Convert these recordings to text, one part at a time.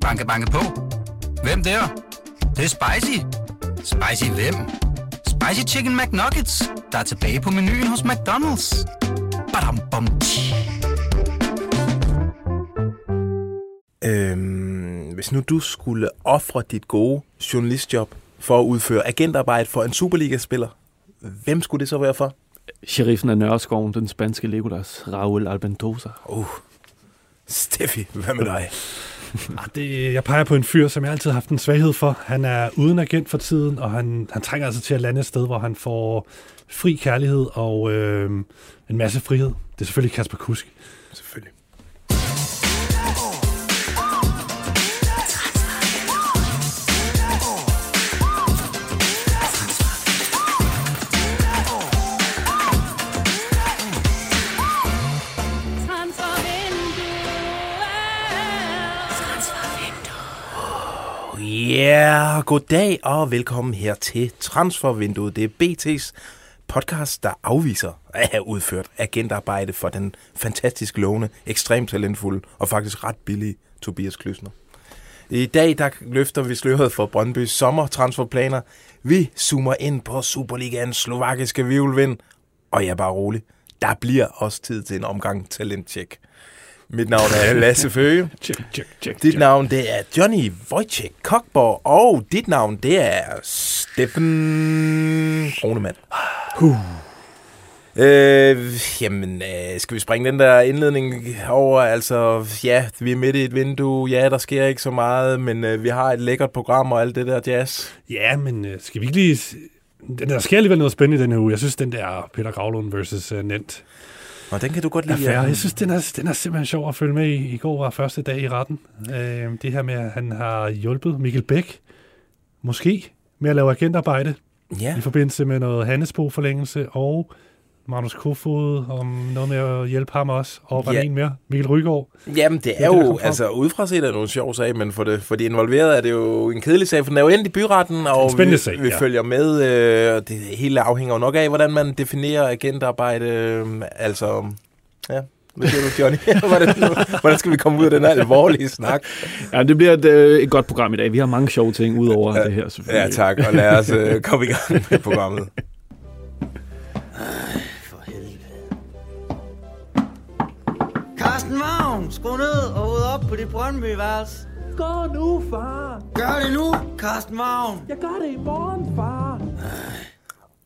Banke, banke på. Hvem der? Det er spicy. Spicy hvem? Spicy Chicken McNuggets, der er tilbage på menuen hos McDonald's. Badum, bom, hvis nu du skulle ofre dit gode journalistjob for at udføre agentarbejde for en Superliga-spiller, hvem skulle det så være for? Sheriffen af Nørreskoven, den spanske Legolas Raul Mendoza. Steffi, hvad med dig? Jeg peger på en fyr, som jeg altid har haft en svaghed for. Han er uden agent for tiden, og han trænger altså til at lande et sted, hvor han får fri kærlighed og en masse frihed. Det er selvfølgelig Kasper Kusk. Selvfølgelig. Ja, goddag og velkommen her til Transfervinduet. Det er BT's podcast, der afviser at have udført agentarbejde for den fantastisk lovende, ekstremt talentfulde og faktisk ret billige Tobias Kløsner. I dag der løfter vi sløret for Brøndbys sommertransferplaner. Vi zoomer ind på Superligaens slovakiske hvirvelvind. Og jeg er bare rolig. Der bliver også tid til en omgang talenttjek. Mit navn er Lasse Føge. Dit navn, det er Johnny Wojciech Kogborg. Og dit navn, det er Steffen Kronemann. Skal vi springe den der indledning over? Altså, ja, vi er midt i et vindue. Ja, der sker ikke så meget, men vi har et lækkert program og alt det der jazz. Ja, men skal vi ikke lige... Der sker alligevel noget spændende i den her uge. Jeg synes, den der Peter Gravlund versus Nent... Og den kan du godt lide. Affære. Jeg synes, den er simpelthen sjov at følge med i. I går var første dag i retten. Det her med, at han har hjulpet Mikkel Bæk, måske, med at lave agentarbejde. Ja. I forbindelse med noget Hannesbo-forlængelse, og Magnus Kofod om noget med at hjælpe ham også, og var en mere, Mikkel Rygaard. Jamen, det er jo, altså udefra set er det jo en sjov sag, men for de involverede er det jo en kedelig sag, for den er jo endt i byretten, og vi følger med, og det hele afhænger nok af, hvordan man definerer agentarbejde, altså, ja. Johnny, hvordan skal vi komme ud af den her alvorlige snak? Ja, det bliver et godt program i dag. Vi har mange sjove ting ud over det her, selvfølgelig. Ja, tak, og lad os komme i gang med programmet. Carsten Vagn, skru ned og ud op på dit Brøndby-værelse. Gå nu, far! Gør det nu, Carsten Vagn! Jeg gør det i morgen, far!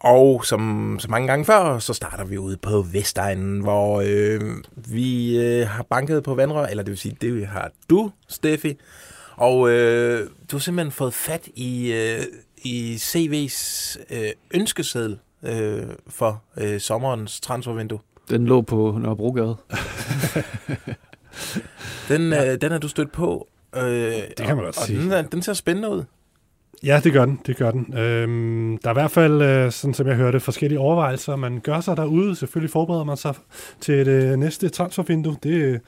Og som så mange gange før, så starter vi ude på Vestegnen, hvor vi har banket på vandrør, eller det vil sige, det har du, Steffi. Og du har simpelthen fået fat i CV's ønskeseddel for sommerens transfervindue. Den lå på Nørrebrogade. Den er du stødt på. Det kan man godt sige. Den ser spændende ud. Ja, det gør den. Der er i hvert fald, sådan som jeg hørte, forskellige overvejelser, man gør sig derude. Selvfølgelig forbereder man sig til det næste transfervindue. Det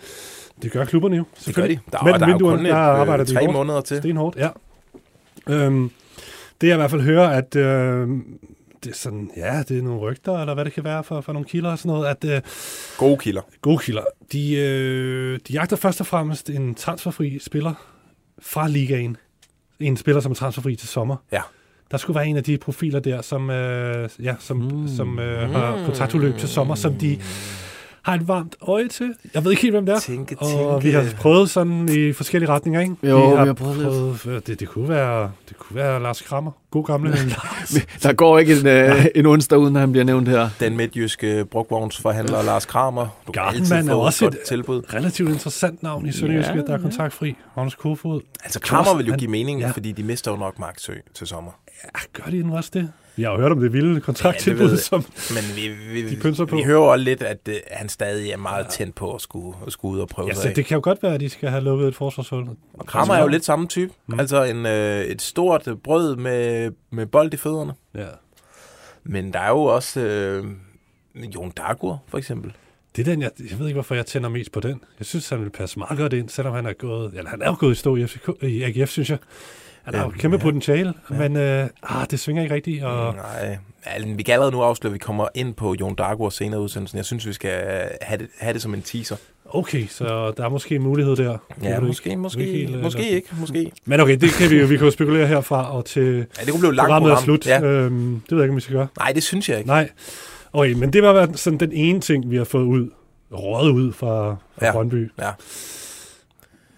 gør klubberne jo. Det gør de. Der er kun arbejder 3 måneder til. Stenhårdt, ja. Det jeg i hvert fald hører, at... det er sådan, ja, det er nogle rygter, eller hvad det kan være for nogle kilder og sådan noget. At, gode kilder. Gode kilder. De jagter først og fremmest en transferfri spiller fra ligaen. En spiller, som er transferfri til sommer. Ja. Der skulle være en af de profiler der, som har kontraktudløb til sommer, som de har et varmt øje til. Jeg ved ikke helt, hvem det er. Og vi har prøvet sådan i forskellige retninger, ikke? Jo, vi har prøvet det kunne være Lars Kramer. God gamle Lars. Der går ikke en onsdag, uden at han bliver nævnt her. Den midtjyske brugvognsforhandler Lars Kramer. Gartenmann er også et tilbud. Relativt interessant navn i Sønderjysk, der er kontaktfri. Magnus Kofod. Altså Kramer vil jo give mening, fordi de mister jo nok Marksø til sommer. Ja, gør de nu også det? Jeg har hørt om det vilde kontrakttilbud, som de pynser på. Vi hører også lidt, at han stadig er meget tændt på at skulle ud og prøve sig. Det kan jo godt være, at de skal have lukket et forsvarshul. Og Kramer er jo lidt samme type. Altså et stort brød med bold i fødderne. Ja. Men der er jo også Jon Dagur, for eksempel. Det er den, jeg ved ikke, hvorfor jeg tænder mest på den. Jeg synes, han vil passe meget godt ind, selvom han er gået... Eller han er jo gået i stå i FCK, i AGF, synes jeg. Han har jo kæmpe potentiale, men det svinger ikke rigtigt. Og... Nej, altså, vi kan allerede nu afsløre, at vi kommer ind på Jon Dagur senere udsendelsen. Jeg synes, vi skal have det som en teaser. Okay, så der er måske en mulighed der. Ja, måske ikke. Men okay, det kan vi jo, vi kan jo spekulere herfra og til det kunne blive langt programmet er slut. Ja. Det ved jeg ikke, om vi skal gøre. Nej, det synes jeg ikke. Nej. Okay, men det var sådan den ene ting, vi har fået ud, røget ud fra Brøndby. Ja.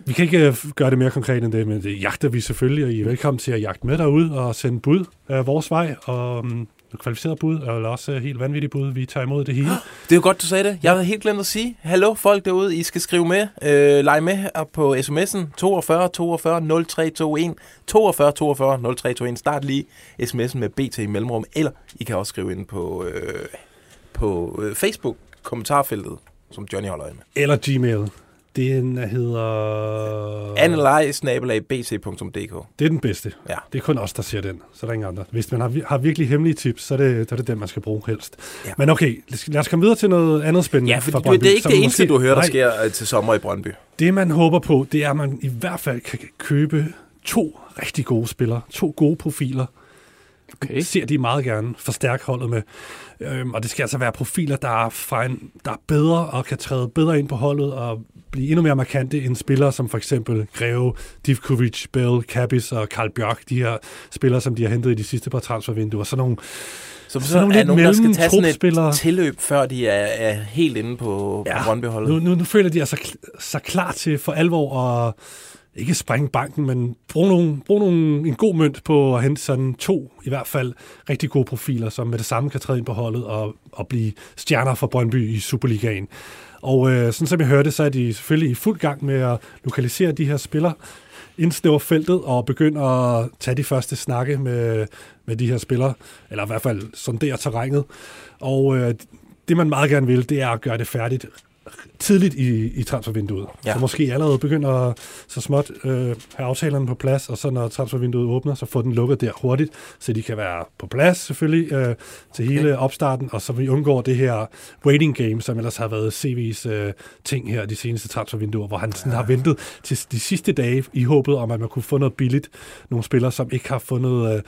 Vi kan ikke gøre det mere konkret end det, men det jagter vi selvfølgelig, og I er velkommen til at jagte med derude og sende bud vores vej, og kvalificeret bud, eller også helt vanvittigt bud. Vi tager imod det hele. Det er jo godt, du sagde det. Jeg havde helt glemt at sige, hallo folk derude, I skal skrive med, lege med på sms'en 42 42 0321 42 42 0321. Start lige sms'en med BT i mellemrum, eller I kan også skrive ind på Facebook, kommentarfeltet, som Johnny holder øje med. Eller Gmail. Den hedder analyse@bt.dk. Det er den bedste. Ja. Det er kun os, der ser den. Så er der ingen andre. Hvis man har virkelig hemmelige tips, så er det den, man skal bruge helst. Ja. Men okay, lad os komme videre til noget andet spændende fra Brøndby. Det er ikke det eneste, du hører, der sker til sommer i Brøndby. Det, man håber på, det er, at man i hvert fald kan købe to rigtig gode spillere. To gode profiler. Okay. Ser de meget gerne forstærke holdet med. Og det skal altså være profiler, der er bedre og kan træde bedre ind på holdet og blive endnu mere markante end spillere som for eksempel Greve, Divkovic, Bell, Kabis og Carl Bjørk. De her spillere, som de har hentet i de sidste par transfervinduer. Så nogle der skal tage sådan et tilløb, før de er helt inde på Brøndby-holdet. Nu føler de altså så klar til for alvor at ikke sprænge banken, men bruge en god mønt på at hente sådan to, i hvert fald rigtig gode profiler, som med det samme kan træde ind på holdet og blive stjerner for Brøndby i Superligaen. Og sådan som jeg hørte, så er de selvfølgelig i fuld gang med at lokalisere de her spillere, indsnævre feltet og begynde at tage de første snakke med de her spillere, eller i hvert fald sondere terrænet. Og det, man meget gerne vil, det er at gøre det færdigt tidligt i transfervinduet. Ja. Så måske allerede begynder at så småt have aftalerne på plads, og så når transfervinduet åbner, så får den lukket der hurtigt, så de kan være på plads selvfølgelig til hele opstarten, og så vi undgår det her waiting game, som ellers har været CV's ting her de seneste transfervinduer, hvor han sådan har ventet til de sidste dage i håbet om, at man kunne få noget billigt. Nogle spillere, som ikke har fundet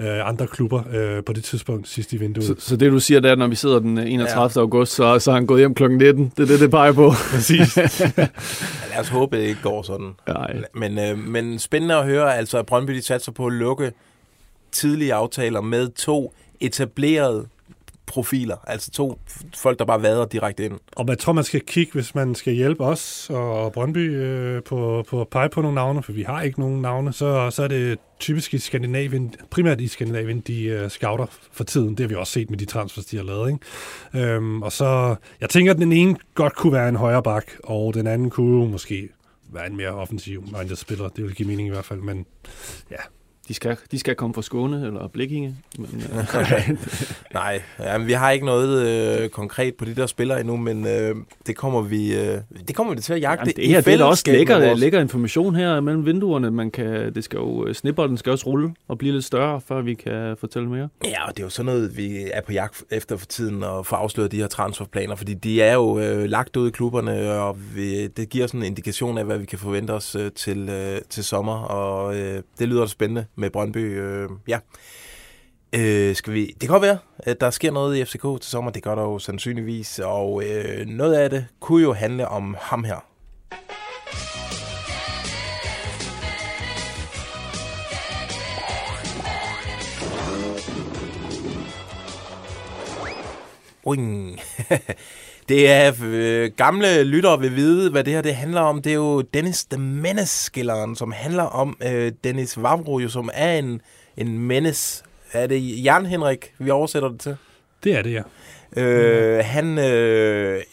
andre klubber på det tidspunkt sidst i vinduet. Så det, du siger, det er, når vi sidder den 31. august, så er han gået hjem kl. 19. Det er det peger på. Præcis. Lad os håbe, det ikke går sådan. Men spændende at høre, altså, at Brøndby de satser på at lukke tidlige aftaler med to etablerede profiler, altså to folk, der bare vader direkte ind. Og jeg tror, man skal kigge, hvis man skal hjælpe os og Brøndby på at pege på nogle navne, for vi har ikke nogen navne, så er det typisk i Skandinavien, primært i Skandinavien, de scouter for tiden. Det har vi også set med de transfers, de har lavet. Ikke? Og så, jeg tænker, at den ene godt kunne være en højre bak, og den anden kunne måske være en mere offensiv-minded spiller. Det vil give mening i hvert fald, men ja. De skal komme fra Skåne eller Blikkinge. Nej, jamen, vi har ikke noget konkret på de der spillere endnu, men det kommer vi til at jagte. Jamen, det er også lækker information her mellem vinduerne. Det skal jo snipper, den skal også rulle og blive lidt større, før vi kan fortælle mere. Ja, og det er jo sådan noget, vi er på jagt efter for tiden og få afsløret de her transferplaner, fordi de er jo lagt ud i klubberne, og det giver sådan en indikation af, hvad vi kan forvente os til sommer, og det lyder da spændende. Med Brøndby, skal vi? Det kan godt være, at der sker noget i FCK til sommer. Det gør der jo sandsynligvis, og noget af det kunne jo handle om ham her. Ring. Det er gamle lyttere vil vide, hvad det her det handler om. Det er jo Dennis the Menace-skilleren, som handler om Dennis Vavro, jo, som er en menace. Er det Jan Henrik, vi oversætter det til? Det er det, ja. Han,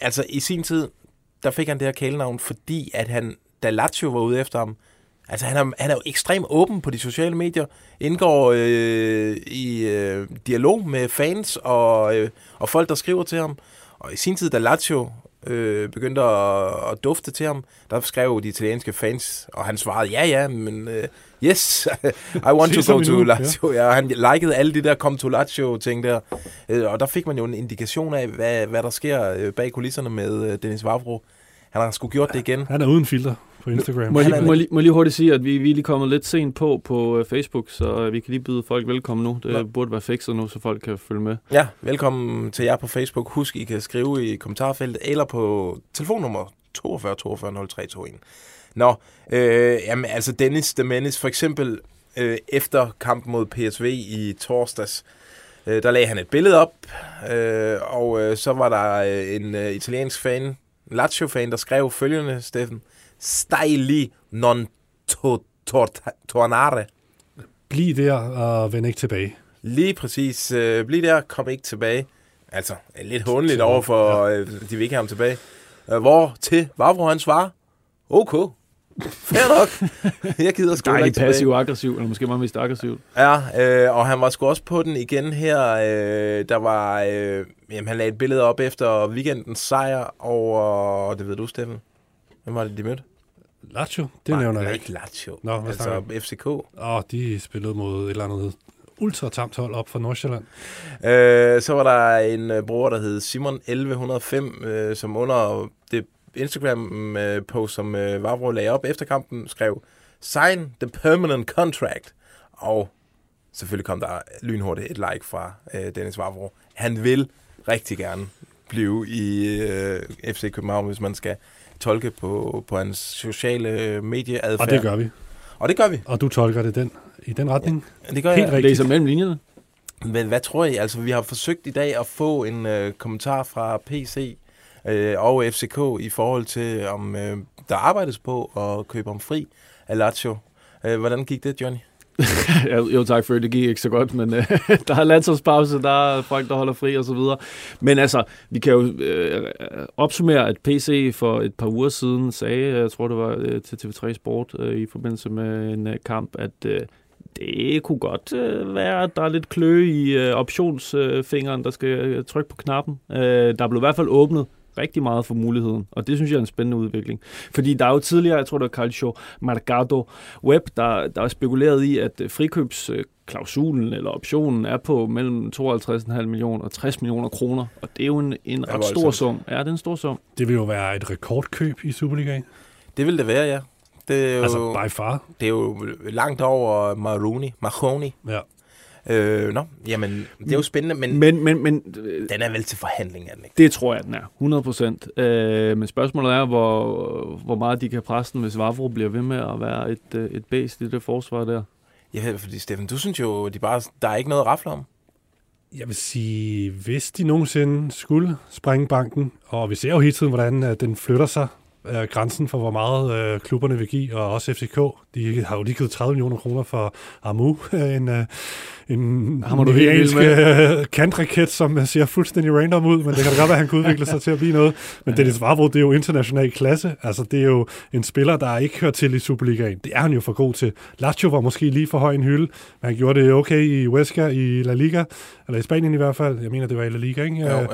altså i sin tid, der fik han det her kælenavn, fordi at han, da Lazio var ude efter ham, altså han er jo ekstremt åben på de sociale medier, indgår i dialog med fans og folk, der skriver til ham. Og i sin tid, da Lazio begyndte at dufte til ham, der skrev de italienske fans, og han svarede, ja, men yes, I want to go to Lazio. Ja. Ja, han likede alle de der come to Lazio-ting der. Og der fik man jo en indikation af, hvad der sker bag kulisserne med Dennis Vavro. Han har sgu gjort det igen. Han er uden filter på Instagram. Må jeg lige hurtigt sige, at vi er lige kommet lidt sent på Facebook, så vi kan lige byde folk velkommen nu. Det burde være fikset nu, så folk kan følge med. Ja, velkommen til jer på Facebook. Husk, I kan skrive i kommentarfeltet eller på telefonnummer 42-42-03-21. Nå, jamen altså Dennis the Menace, for eksempel efter kampen mod PSV i torsdags, der lagde han et billede op, og så var der en italiensk fan, Lazio-fan, der skrev følgende, Steffen: Stejli non tornare. Bliv der og vend ikke tilbage. Lige præcis. Bliv der, kom ikke tilbage. Altså, lidt håndeligt over for, de vil ikke have ham tilbage. Hvor til Vavro, han svarer: okay. Fair nok. Jeg gider sgu ikke tilbage. Passiv-aggressiv, eller måske meget mest aggressivt. Ja, og han var sgu også på den igen her. Der var... jamen, han lagde et billede op efter weekendens sejr over... Det ved du, Steffen. Hvem var det, de mødte? Lazio. Det nævner jeg ikke. Lazio. Nå, altså FCK. De spillede mod et eller andet ultratamt hold op fra Nordsjælland. Så var der en bruger, der hed Simon 1105, som under det Instagram-post, som Vavro lagde op efter kampen, skrev: Sign the permanent contract. Og selvfølgelig kom der lynhurtigt et like fra Dennis Vavro. Han vil rigtig gerne blive i FC København, hvis man skal tolke på hans sociale medieadfærd. Og det gør vi. Og du tolker det i den retning? Ja, det gør helt jeg. Rigtigt. Læser mellem linjerne. Men hvad tror I? Altså, vi har forsøgt i dag at få en kommentar fra PC og FCK i forhold til, om der arbejdes på at købe om fri af Lazio. Hvordan gik det, Johnny? Jo tak for det, det gik ikke så godt, men der er landsholdspause, der er folk, der holder fri og så videre. Men altså, vi kan jo opsummere, at PC for et par uger siden sagde, jeg tror det var til TV3 Sport i forbindelse med en kamp, at det kunne godt være, at der er lidt kløe i optionsfingeren, der skal trykke på knappen. Der blev i hvert fald åbnet rigtig meget for muligheden, og det synes jeg er en spændende udvikling. Fordi der er jo tidligere, jeg tror det var Calcio Mercado Web, der er spekuleret i, at frikøbsklausulen eller optionen er på mellem 52,5 millioner og 60 millioner kroner, og det er jo en ret stor sum. Ja, det er en stor sum. Det vil jo være et rekordkøb i Superligaen. Det vil det være, ja. Det er jo, altså by far. Det er jo langt over Maroni. Ja. Jamen, det er jo spændende, men den er vel til forhandling, er den ikke? Det tror jeg, den er. 100%. Men spørgsmålet er, hvor meget de kan presse den, hvis Vavro bliver ved med at være et bæst i det forsvar der. Ja, fordi Steffen, du synes jo, der er ikke noget at rafle om. Jeg vil sige, hvis de nogensinde skulle sprænge banken, og vi ser jo hele tiden, hvordan den flytter sig, grænsen for, hvor meget klubberne vil give, og også FCK. De har jo lige givet 30 millioner kroner for Amu, en nigeriansk kantraket, som ser fuldstændig random ud, men det kan da godt være, at han kan udvikle sig til at blive noget. Men Dennis Vavro, det er jo international klasse. Altså, det er jo en spiller, der ikke hører til i Superligaen. Det er han jo for god til. Lazio var måske lige for høj en hylde, men han gjorde det okay i Huesca, i La Liga, eller i Spanien i hvert fald. Jeg mener, det var i La Liga, ikke? Jo.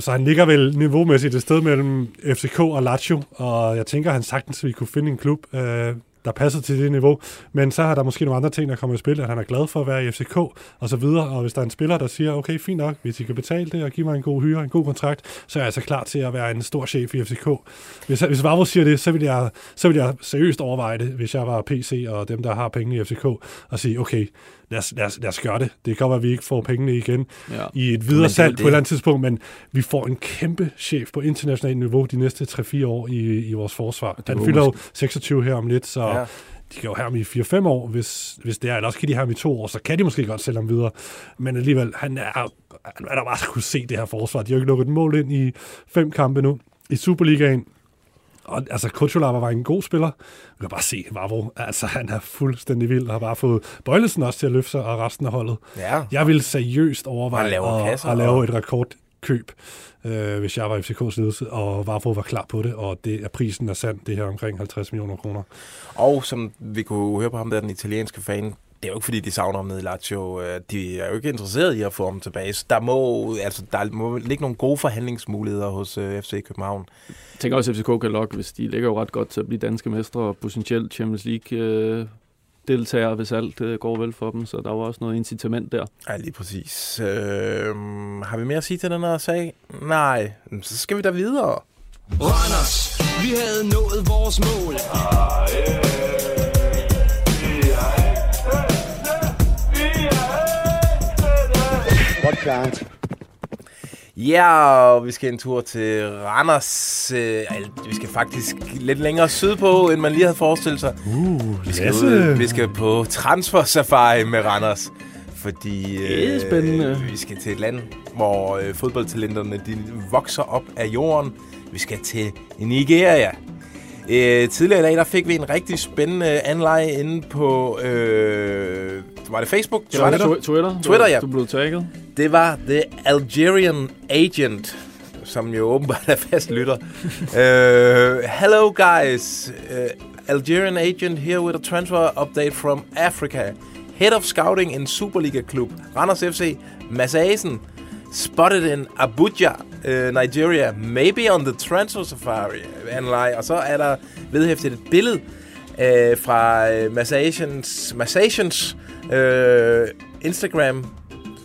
Så han ligger vel niveaumæssigt et sted mellem FCK og Lazio, og jeg tænker, han sagtens ville kunne finde en klub, der passer til det niveau, men så har der måske nogle andre ting, der kommer i spil, at han er glad for at være i FCK og så videre, og hvis der er en spiller, der siger, okay, fint nok, hvis I kan betale det og give mig en god hyre, en god kontrakt, så er jeg så klar til at være en stor chef i FCK. Hvis Vavro siger det, så vil jeg seriøst overveje det, hvis jeg var PC og dem, der har penge i FCK, og sige, okay, lad os gøre det. Det kan godt være, at vi ikke får pengene igen i et videre salg på et eller andet tidspunkt, men vi får en kæmpe chef på internationalt niveau de næste 3-4 år i vores forsvar. Han fylder jo 26 her om lidt, så de kan jo have ham i 4-5 år, hvis det er. Eller også kan de have ham i 2 år, så kan de måske godt sælge ham videre. Men alligevel, han er der bare at kunne se det her forsvar. De har jo ikke lukket et mål ind i 5 kampe nu i Superligaen. Og altså, Kutsulava var en god spiller. Du kan bare se, Vavro, altså han er fuldstændig vild, og har bare fået Bøjlesen også til at løfte sig, og resten af holdet. Ja. Jeg vil seriøst overveje at lave et rekordkøb, hvis jeg var FCK's ledelse, og Vavro var klar på det, og det er prisen er sand, det her omkring 50 millioner kroner. Og som vi kunne høre på ham, der den italienske fan, det er jo ikke, fordi de savner ham nede i Lazio. De er jo ikke interesserede i at få ham tilbage. Så der må ligge nogle gode forhandlingsmuligheder hos FC København. Jeg tænker også, at FCK kan lokke, hvis de ligger jo ret godt til at blive danske mestre og potentielt Champions League-deltagere, hvis alt går vel for dem. Så der var også noget incitament der. Ja, lige præcis. Har vi mere at sige til den her sag? Nej, så skal vi da videre. Randers, vi havde nået vores mål. Ja, vi skal en tur til Randers. Vi skal faktisk lidt længere sydpå, end man lige havde forestillet sig. Vi skal på transfer-safari med Randers. Fordi det er spændende. Vi skal til et land, hvor fodboldtalenterne de vokser op af jorden. Vi skal til Nigeria. Tidligere i dag der fik vi en rigtig spændende anleje inde på var det Facebook? Det var det Twitter, ja. Du blev tagget. Det var The Algerian Agent, som jo åbenbart er fast lytter. Hello guys, Algerian Agent here with a transfer update from Africa. Head of Scouting in Superliga Klub, Randers FC, Mads Aasen, spotted in Abuja, Nigeria, maybe on the transfer safari. Og så er der vedhæftet et billede fra Mads Aasens Instagram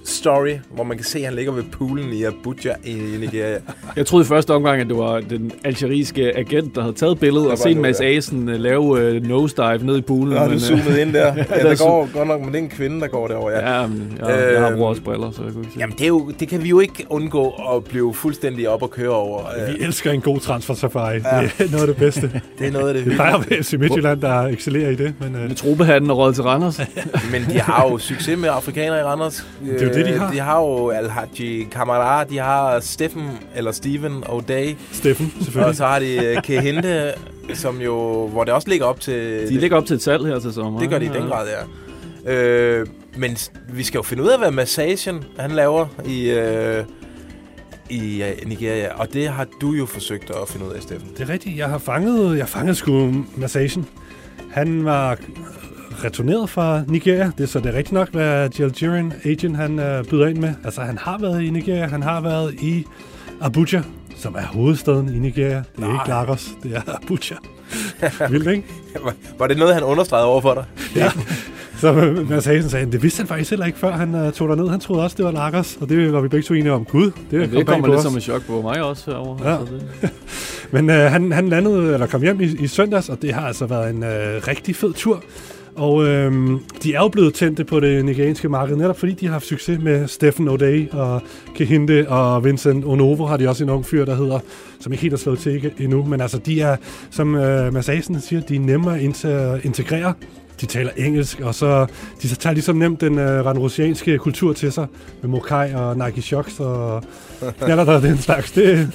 story, hvor man kan se, at han ligger ved poolen i Abuja i Nigeria. Jeg troede i første omgang, at det var den algeriske agent, der havde taget billedet og set Mads Aasen lave nosedive ned i poolen. Nå, du zoomede ind der. Ja, der går godt nok, men det er en kvinde, der går derovre. Ja, ja men jeg har brugt også briller, så jeg kunne ikke se. Jamen, det kan vi jo ikke undgå at blive fuldstændig op og køre over. Vi elsker en god transfer-safari. Ja. Det er noget af det bedste. Det er noget af det. Det plejer med FC Midtjylland, der excellerer i det. Med trobehanden og røget til Randers. Men de har jo succes med afrikanere i Randers. Det, de har jo Al-Haji Kamara, de har Steffen O'Day. Steffen, selvfølgelig. Og så har de Kehinde, som jo, hvor det også ligger op til... De ligger op til et salg her til sommer. Det gør de i den grad, ja. Men vi skal jo finde ud af, hvad massagen han laver i Nigeria. Og det har du jo forsøgt at finde ud af, Steffen. Det er rigtigt. Jeg fangede sgu massagen. Han var... returneret fra Nigeria. Det er rigtigt nok, hvad The Algerian Agent han byder ind med. Altså, han har været i Nigeria, han har været i Abuja, som er hovedstaden i Nigeria. Det er ikke Lagos, det er Abuja. Vildt, ikke? Var det noget, han understregede over for dig? Ja. Så Mads Aasen sagde, det vidste han faktisk heller ikke, før han tog derned. Han troede også, det var Lagos, og det var vi begge to enige om. Gud, det kommer lidt som en chok på mig også herovre. Ja. Men han landede, eller kom hjem i søndags, og det har altså været en rigtig fed tur. Og de er jo blevet tændte på det nigerianske marked, netop fordi de har haft succes med Steffen O'Day og Kehinde og Vincent Onovo, har de også en ung fyr, der hedder, som ikke helt har slået til endnu. Men altså, de er, som Mads Aasen siger, de er nemmere at integrere. De taler engelsk, og så de tager ligesom nemt den randrusianske kultur til sig, med Mokai og Nike Shocks og knaller der den slags. Det...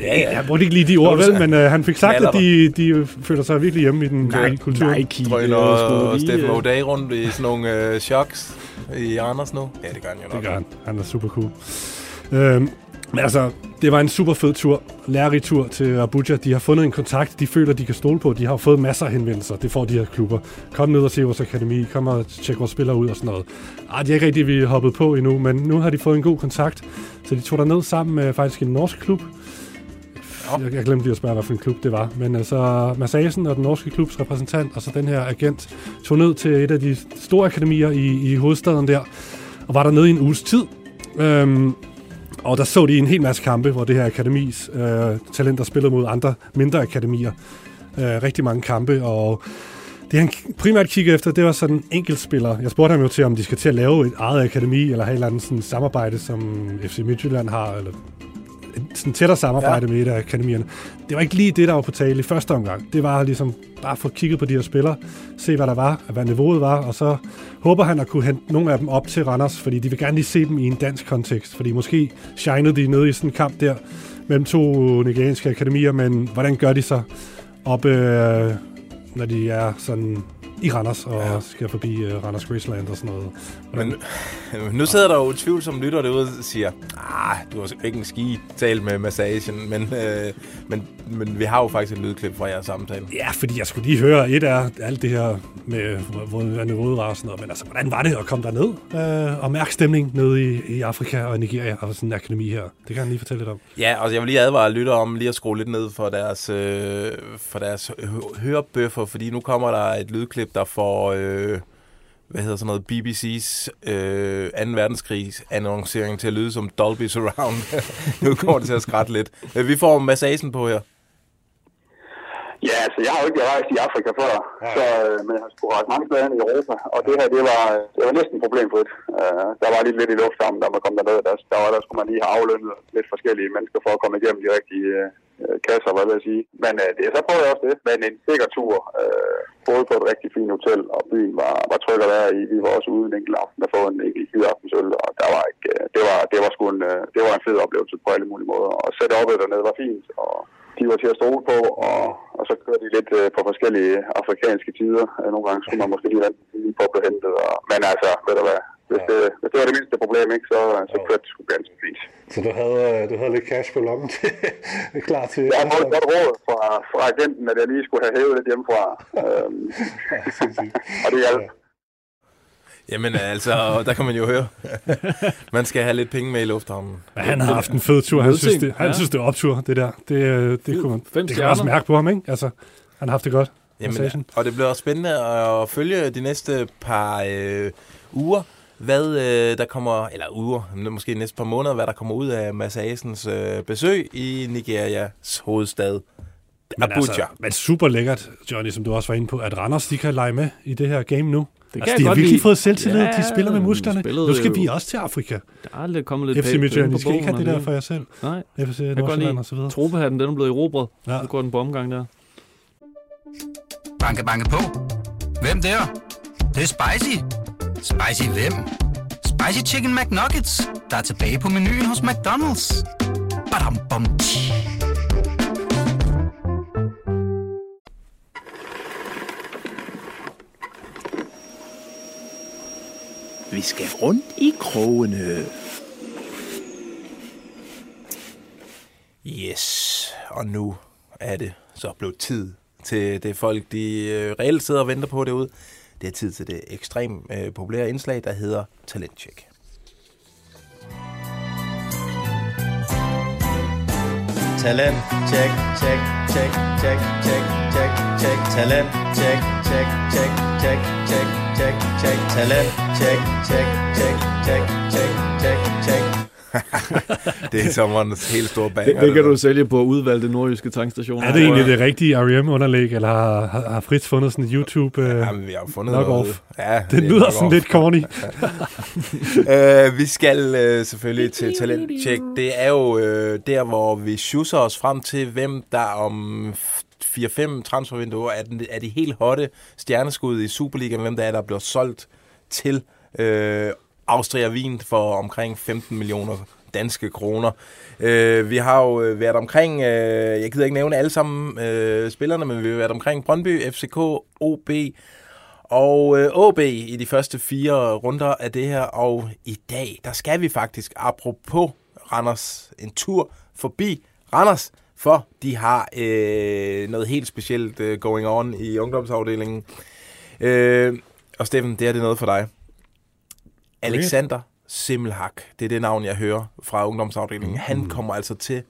Ja. Jeg brugte ikke lige de ord, vel, men han fik sagt, at de føler sig virkelig hjemme i den kultur. Nike drøner og Steffen O'Day rundt i sådan nogle shocks i Anders nu. Ja, det gør han jo nok. Det gør han. Han er super cool. Men altså, det var en super fed tur. Lærerig tur til Abuja. De har fundet en kontakt, de føler, de kan stole på. De har fået masser af henvendelser. Det får de her klubber. Kom ned og se vores akademi. Kom og tjek vores spillere ud og sådan noget. De er ikke rigtig, vi hoppet på endnu, men nu har de fået en god kontakt. Så de tog derned sammen med faktisk en norsk klub. Jeg glemte lige at spørge, hvad for en klub det var. Men altså, Mads Aasen og den norske klubs repræsentant, og så den her agent, tog ned til et af de store akademier i hovedstaden der, og var der nede i en uges tid. Og der så de en hel masse kampe, hvor det her akademis talenter spillede mod andre mindre akademier. Rigtig mange kampe, og det han primært kiggede efter, det var sådan en enkeltspiller. Jeg spurgte ham jo til, om de skal til at lave et eget akademi, eller have et eller andet sådan samarbejde, som FC Midtjylland har, eller sådan tættere samarbejde med et af akademierne. Det var ikke lige det, der var på tale i første omgang. Det var ligesom bare få kigget på de her spillere, se hvad der var, hvad niveauet var, og så håber han at kunne hente nogle af dem op til Randers, fordi de vil gerne lige se dem i en dansk kontekst, fordi måske shinede de nede i sådan en kamp der mellem to nigerianske akademier, men hvordan gør de så op, når de er sådan i Randers og skal forbi Randers Graceland og sådan noget. Men nu sidder der jo tvivl, som lytter derude og siger, du har ikke en ski talt med massagen, men vi har jo faktisk et lydklip fra jeres samtale. Ja, fordi jeg skulle lige høre et af alt det her med niveauet og sådan noget, men altså, hvordan var det at komme derned og mærke stemning nede i Afrika og Nigeria og sådan en akademi her? Det kan jeg lige fortælle lidt om. Ja, og jeg vil lige advare lytter om lige at skrue lidt ned for deres hørebøffer, fordi nu kommer der et lydklip, der får, BBC's 2. verdenskrigs annoncering til at lyde som Dolby Surround. Nu kommer det til at skrætte lidt. Vi får Mads Aasen på her. Ja, altså jeg har jo ikke rejst i Afrika før, så, men jeg har sgu rejst mange steder i Europa, og det her, det var næsten problemfrit. Der var lidt i lufthavnen, da man kom derned, der skulle man lige have aflønnet lidt forskellige mennesker for at komme igennem de rigtige kasser, hvad vil jeg sige. Men så prøvede jeg også det, men en sikker tur, både på et rigtig fint hotel, og byen var tryg at være i. Vi var også ude en enkelt aften og få en enkelt hyreaftensøl, og der var ikke, det var en fed oplevelse på alle mulige måder, og setupet dernede var fint, og de var til at stole på, og så kørte de lidt på forskellige afrikanske tider. Nogle gange skulle man måske lige på at blive hentet. Men altså, ved du hvad, hvis det var det mindste problem, ikke, så kørte det sgu ganske fint. Så du havde lidt cash på lommen klar til... Jeg har fået et godt råd fra agenten, at jeg lige skulle have hævet lidt hjemmefra. Og det hjalp. Jamen altså, der kan man jo høre. Man skal have lidt penge med i lufthavnen. Ja, han har haft en fed tur. Han synes, det er optur, det der. Det kunne man. Det kan også mærke på ham, ikke? Altså, han har haft det godt. Jamen, og det bliver også spændende at følge de næste par uger, måske næste par måneder, hvad der kommer ud af Mads Aasens besøg i Nigerias hovedstad. Abuja. Altså, men super lækkert, Johnny, som du også var inde på, at Randers, de kan lege med i det her game nu. De har virkelig fået selvtillid, ja, de spiller med musklerne. Nu skal vi også til Afrika. Der er kommet lidt FC Midtjylland, de skal ikke have det der for jer selv. Nej, FC Nordsjælland og så videre. Tropehatten, den er blevet erobret. Ja. Nu går den på omgang der. Banke, banke på. Hvem der? Det er spicy. Spicy hvem? Spicy Chicken McNuggets, der er tilbage på menuen hos McDonald's. Badam, bom, vi skal rundt i krogene. Yes, og nu er det så blevet tid til det folk, de reelt sidder og venter på derude. Det er tid til det ekstremt populære indslag, der hedder Talentcheck. Talent, check, check, check, check, check, check, check. Talent, check, check, check, check, check, check, check. Talent, check, check, check, check, check, check, check. Det er sommerens helt store banger. Det kan du sælge på udvalgte nordjyske tankstationer. Er det egentlig det rigtige R.E.M.-underlæg, eller har Fritz fundet sådan et YouTube? Jamen, vi har fundet noget. Ja, det lyder sådan lidt corny. Vi skal selvfølgelig til Talentcheck. Det er jo der, hvor vi schusser os frem til, hvem der om 4-5 transfervinduer er de helt hotte stjerneskud i Superliga, hvem der er, der bliver solgt til Austria Wien for omkring 15 millioner danske kroner. Vi har jo været omkring, jeg gider ikke nævne alle sammen spillerne, men vi har været omkring Brøndby, FCK, OB og OB i de første 4 runder af det her. Og i dag, der skal vi faktisk, apropos Randers, en tur forbi Randers, for de har noget helt specielt going on i ungdomsafdelingen. Og Steffen, det er noget for dig. Alexander Simmelhack, det er det navn, jeg hører fra ungdomsafdelingen. Han kommer altså til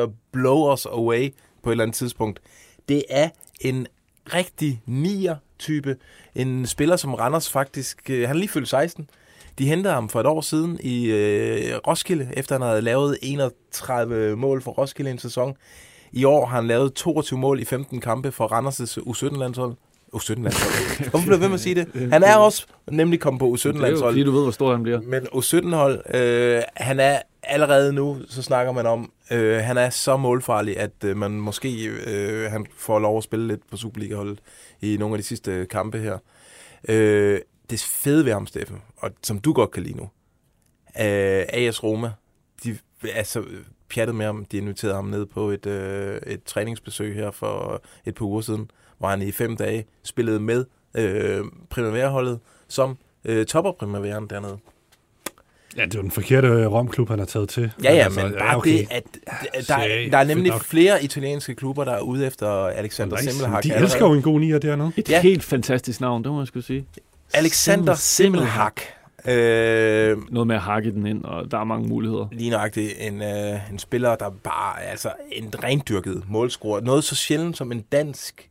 at, blow us away på et eller andet tidspunkt. Det er en rigtig nier-type. En spiller, som Randers faktisk... han er lige fyldt 16. De hentede ham for et år siden i Roskilde, efter han havde lavet 31 mål for Roskilde i en sæson. I år har han lavet 22 mål i 15 kampe for Randers' U17-landshold. U17-landshold. Hvorfor blev jeg ved med at sige det? Han er også nemlig kommet på U17-landshold. Det er jo, fordi du ved, hvor stor han bliver. Men U17-hold, han er allerede nu, så snakker man om, han er så målfarlig, at man måske han får lov at spille lidt på Superliga-holdet i nogle af de sidste kampe her. Det fede ved ham, Steffen, og som du godt kan lide nu, AS Roma, de er så pjattet med ham. De inviterede ham ned på et træningsbesøg her for et par uger siden, hvor han i 5 dage spillede med primavera-holdet som topper primaveraen dernede. Ja, det er den forkerte Rom-klub, han har taget til. Ja, men altså, bare okay. Det, at der er nemlig flere italienske klubber, der er ude efter Alexander Simmelhack. De elsker jo en god nier dernede. Et helt fantastisk navn, det må jeg skulle sige. Alexander Simmelhack. Noget med at hakke den ind, og der er mange muligheder. Lige nøjagtigt en spiller, der bare altså en rendyrket målscorer. Noget så sjældent som en dansk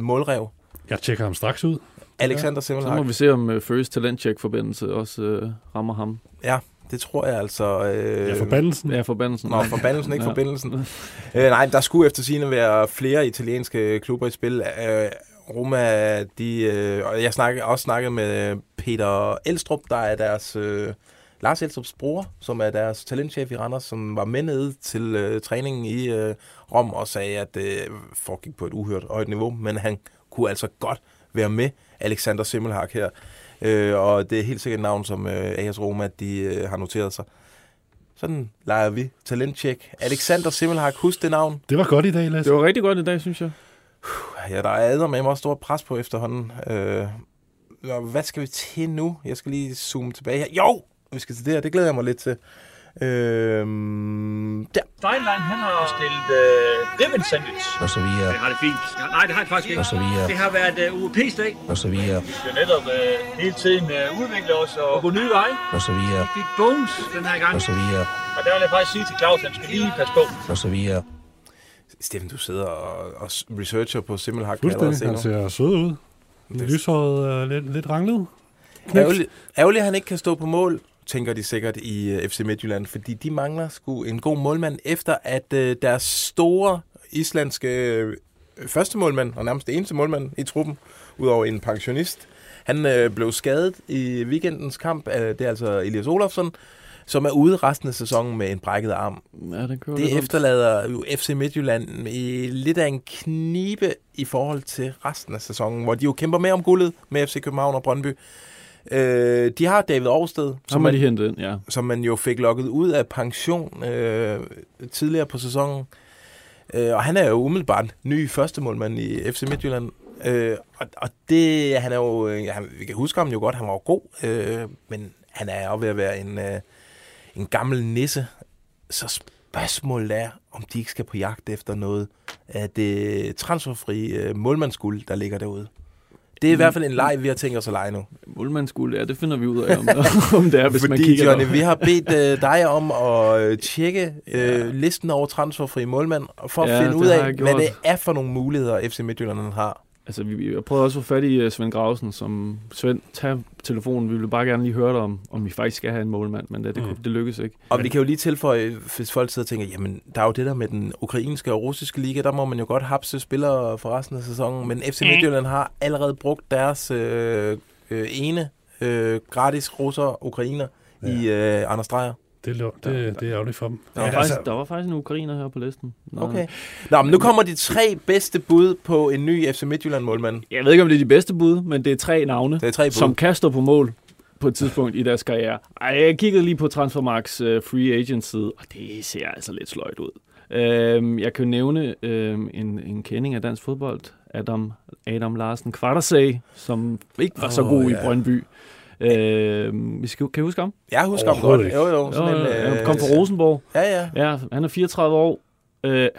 målrev. Jeg tjekker ham straks ud. Alexander Simmelhack. Så må vi se, om First Talent Check-forbindelse også rammer ham. Ja, det tror jeg altså... ja, forbandelsen. Ja, forbandelsen. Nå, forbandelsen, ikke ja. Forbindelsen. Nej, der skulle eftersigende være flere italienske klubber i spil. Roma, de... og jeg snakkede med Peter Elstrup, der er deres... Lars Elstrups bror, som er deres talentchef i Randers, som var med nede til træningen i Rom og sagde, at folk gik på et uhørt højt niveau, men han kunne altså godt være med, Alexander Simmelhack her. Og det er helt sikkert et navn, som AS Roma de, har noteret sig. Sådan leger vi. Talentcheck. Alexander Simmelhack, husk det navn. Det var godt i dag, Lasse. Det var rigtig godt i dag, synes jeg. Ja, der er æder med mig også stort pres på efterhånden. Hvad skal vi til nu? Jeg skal lige zoome tilbage her. Jo! Vi skal til det her. Det glæder jeg mig lidt til. Der. Steinlein, han har stillet ribbon sandwich. Og så videre. Det har det fint. Ja, nej, det har det faktisk ikke. Og så videre. Det har været europæisk dag. Og så videre. Vi skal netop hele tiden udvikle os og gå nye veje. Og så videre. Vi fik bonus den her gang. Og så videre. Og der vil jeg faktisk sige til Claus, at han skal lige passe på. Og så videre. Steffen, du sidder og researcher på Simmelhack. Fuldstændig. Han ser sød ud. Lyshåret er lidt ranglet. Ærgerligt, at han ikke kan stå på mål, tænker de sikkert i FC Midtjylland, fordi de mangler sgu en god målmand, efter at deres store islandske første målmand, og nærmest eneste målmand i truppen, udover en pensionist, han blev skadet i weekendens kamp, det er altså Elias Olofsson, som er ude resten af sæsonen med en brækket arm. Ja, det efterlader jo FC Midtjylland i lidt af en knibe i forhold til resten af sæsonen, hvor de jo kæmper med om guldet med FC København og Brøndby. De har David Ousted, som man jo fik lokket ud af pension tidligere på sæsonen. Og han er jo umiddelbart ny førstemålmand i FC Midtjylland. Og det, han er jo, vi kan huske ham jo godt, han var jo god, men han er jo ved at være en gammel nisse. Så spørgsmålet er, om de ikke skal på jagt efter noget af det transferfri målmandsguld, der ligger derude. Det er i hvert fald en leg, vi har tænkt os at lege nu. Målmandsguld, ja, det finder vi ud af, om det er, hvis fordi, man kigger. Johnny, vi har bedt dig om at tjekke listen over transferfri målmand, for at finde ud af, hvad det er for nogle muligheder, FC Midtjylland har. Altså, jeg prøvede også at få fat i Svend Grausen, som Svend, tag telefonen, vi ville bare gerne lige høre dig om vi faktisk skal have en målmand, men det lykkes ikke. Og vi kan jo lige tilføje, hvis folk sidder og tænker, jamen, der er jo det der med den ukrainske og russiske liga, der må man jo godt hapse spillere for resten af sæsonen, men FC Midtjylland har allerede brugt deres gratis russer, ukrainer i Anders Dreyer. Det er ærgerligt for dem. Der var faktisk en ukrainer her på listen. Nej. Okay. Nå, men nu kommer de 3 bedste bud på en ny FC Midtjylland-målmand. Jeg ved ikke, om det er de bedste bud, men det er 3 navne, som kaster på mål på et tidspunkt i deres karriere. Ej, jeg kiggede lige på Transfermarkts free agent side, og det ser altså lidt sløjt ud. Jeg kan nævne en kending af dansk fodbold, Adam Larsen Kvartersag, som ikke var så god i Brøndby. Kan I huske ham? Jeg husker ham godt. Jo, han kom fra Rosenborg. Ja, han er 34 år.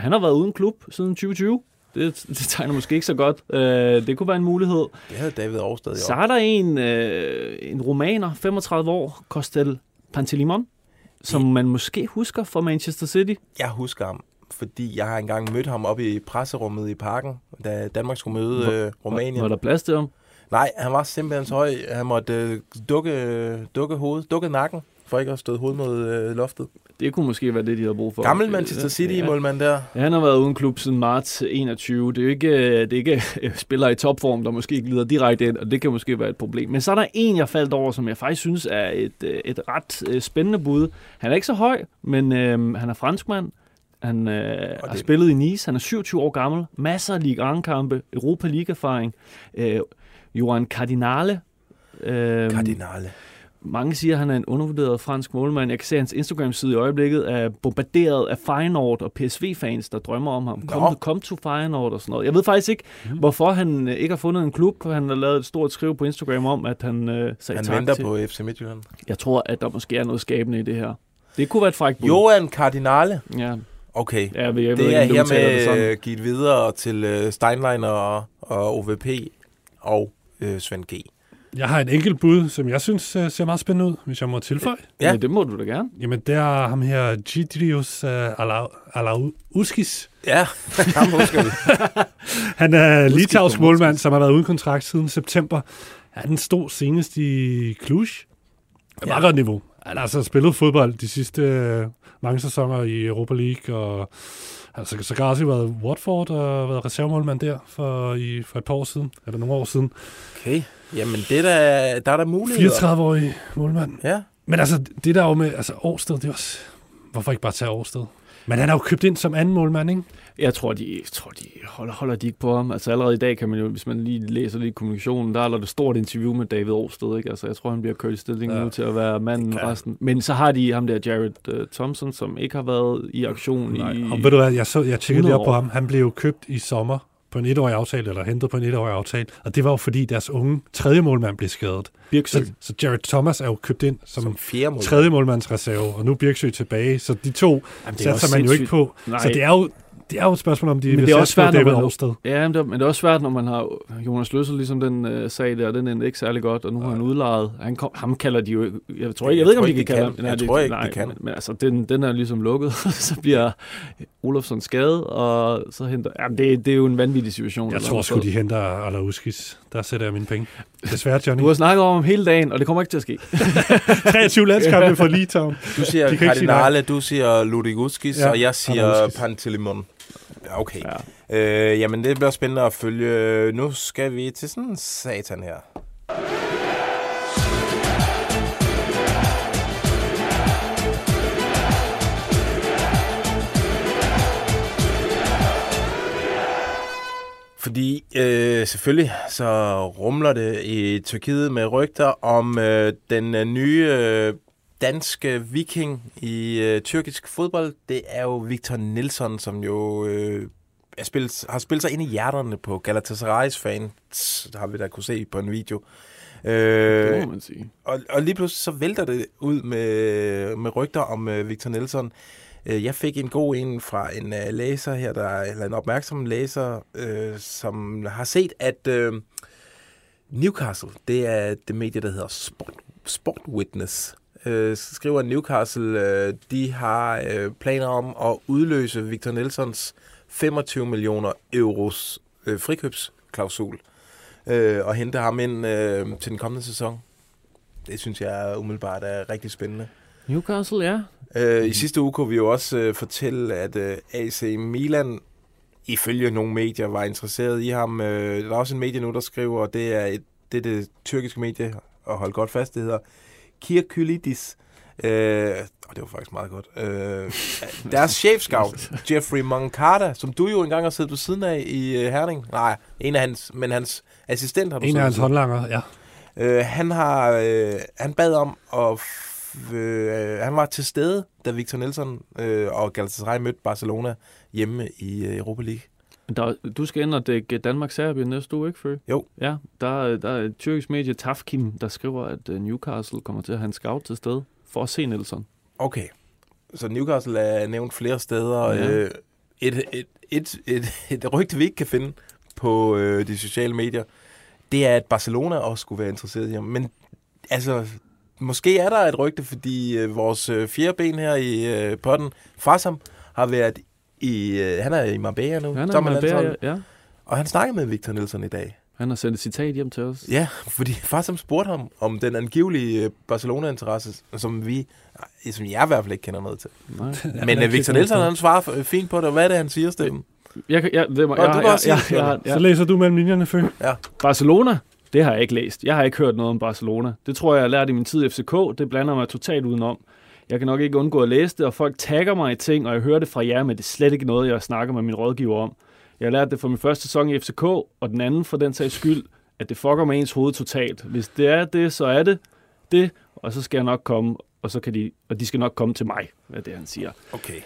Han har været uden klub siden 2020. Det tegner måske ikke så godt. Det kunne være en mulighed. Det havde David Ousted jo. Så er der en romaner, 35 år, Kostel Pantelimon, som man måske husker fra Manchester City. Jeg husker ham, fordi jeg har engang mødt ham oppe i presserummet i Parken, da Danmark skulle møde Rumænien. Var der plads til ham? Nej, han var simpelthen så høj. Han måtte dukke nakken, for ikke at støde hovedet mod loftet. Det kunne måske være det, de havde brug for. Gammel Manchester City-målmand der. Ja, han har været uden klub siden marts 21. Det er ikke spillere i topform, der måske glider direkte ind, og det kan måske være et problem. Men så er der en, jeg faldt over, som jeg faktisk synes er et ret spændende bud. Han er ikke så høj, men han er franskmand. Han har spillet i Nice. Han er 27 år gammel. Masser af ligankampe, Europa League-erfaring. Johan Cardinale. Mange siger, at han er en undervurderet fransk målmand. Jeg kan se, hans Instagram-side i øjeblikket er bombarderet af Feyenoord og PSV-fans, der drømmer om ham. Kom to Feyenoord og sådan noget. Jeg ved faktisk ikke, hvorfor han ikke har fundet en klub. Han har lavet et stort skriv på Instagram om, at han sagde tak til. Han venter på FC Midtjylland. Jeg tror, at der måske er noget skabende i det her. Det kunne være et frækt bud. Johan Cardinale? Ja. Okay, ja, jeg det er ikke, her med givet videre til Steinleiner og OVP og Svend G. Jeg har et enkelt bud, som jeg synes ser meget spændende ud, hvis jeg må tilføje. Ja, det må du da gerne. Jamen, der er ham her, Gidrius Alauskis. Ja, ham husker vi. Han er litauisk målmand, som har været uden kontrakt siden september. Han stod senest i Cluj. Meget godt niveau. Han har altså spillet fodbold de sidste mange sæsoner i Europa League, og altså, så har også været Watford og været reservemålmand der for et par år siden, eller nogle år siden. Okay, jamen det der, der er der muligheder. 34-årig målmand. Ja. Men altså, det der jo med altså, Ousted, det er også... Hvorfor ikke bare tage Ousted? Men han har jo købt ind som anden målmand, ikke? Jeg tror, de holder de ikke på ham. Altså allerede i dag kan man jo, hvis man lige læser lidt kommunikationen, der er der et stort interview med David Ousted, ikke? Altså jeg tror, han bliver kørt i stillingen nu til at være manden resten. Men så har de ham der, Jared Thompson, som ikke har været i aktion i... Og ved du hvad, jeg tjekkede lige op på ham. Han blev jo købt i sommer på en etårig aftale, eller hentet på en etårig aftale, og det var jo fordi deres unge tredje målmand blev skadet. Birksø. Så Jared Thomas er jo købt ind som tredje målmandsreserve, og nu er Birksø tilbage, så de to satser man jo ikke på. Nej. Så det er jo et spørgsmål, om de men vil satse på David Ousted. Ja, men det er også svært, når man har Jonas Løssel, ligesom den sag der, den endte ikke særlig godt, og nu har han udlejet. Ham kalder de jo... Jeg ved ikke, om de kan kalde ham. Jeg tror ikke, de kan. Men altså, den er ligesom lukket, så bliver Olofsson skadet, og så henter... Jamen, det er jo en vanvittig situation. Jeg tror sgu, de henter Alauskis. Der sætter jeg mine penge. Desværre, Johnny. Du har snakket om hele dagen, og det kommer ikke til at ske. 23 landskampe for Litauen. Du siger Cardinale, du siger Ludiguskis, og jeg siger Pantelimon. Okay. Ja. Jamen, det bliver spændende at følge. Nu skal vi til sådan en satan her. Fordi selvfølgelig så rumler det i Tyrkiet med rygter om den nye danske viking i tyrkisk fodbold. Det er jo Victor Nilsson, som jo har spillet sig ind i hjerterne på Galatasaray's fans. Det har vi da kunne se på en video. Det må man sige. Og lige pludselig så vælter det ud med rygter om Victor Nilsson. Jeg fik en god en fra en læser her, eller en opmærksom læser, som har set, at Newcastle, det er det medie, der hedder Sport Witness, skriver, at Newcastle de har planer om at udløse Victor Nilssons 25 millioner euros frikøbsklausul og hente ham ind til den kommende sæson. Det synes jeg umiddelbart er rigtig spændende. Newcastle, ja. I sidste uge kunne vi jo også fortælle, at AC Milan, ifølge nogle medier, var interesseret i ham. Der er også en medie nu, der skriver, og det er det tyrkiske medie, og hold godt fast, det hedder Kirkylidis. Det var faktisk meget godt. Deres chefscout, Jeffrey Moncada, som du jo engang har siddet på siden af i Herning. Nej, en af hans, men hans assistent har du. En af hans håndlanger, ja. Han bad om at... han var til stede, da Victor Nilsson og Galatasaray mødte Barcelona hjemme i Europa League. Du skal ind og dække Danmark-Serbien næste uge, ikke, Fø? Jo. Ja, der er et tyrkisk medie, Tafkim, der skriver, at Newcastle kommer til at have en scout til stede for at se Nilsson. Okay, så Newcastle er nævnt flere steder. Ja. Et rygte, vi ikke kan finde på de sociale medier, det er, at Barcelona også skulle være interesseret i ham. Men altså... Måske er der et rygte, fordi vores fjerde ben her i potten, Farsam, har været i... han er i Marbella nu. Han er i Marbella, ja. Og han snakkede med Victor Nilsson i dag. Han har sendt et citat hjem til os. Ja, fordi Farsam spurgte ham om den angivelige Barcelona-interesse, som jeg i hvert fald ikke kender noget til. Nej. Men Victor Nilsson, han svarer fint på det. Hvad er det, han siger, Steffen? Så læser du mellem linjerne, Fø. Ja. Barcelona? Det har jeg ikke læst. Jeg har ikke hørt noget om Barcelona. Det tror jeg, jeg lærte i min tid i FCK. Det blander mig totalt udenom. Jeg kan nok ikke undgå at læse det, og folk tagger mig i ting, og jeg hører det fra jer, men det er slet ikke noget, jeg snakker med min rådgiver om. Jeg lærte det fra min første sæson i FCK, og den anden for den sags skyld, at det fucker med ens hoved totalt. Hvis det er det, så er det, og så skal jeg nok komme, og de skal nok komme til mig, hvad det han siger. Okay.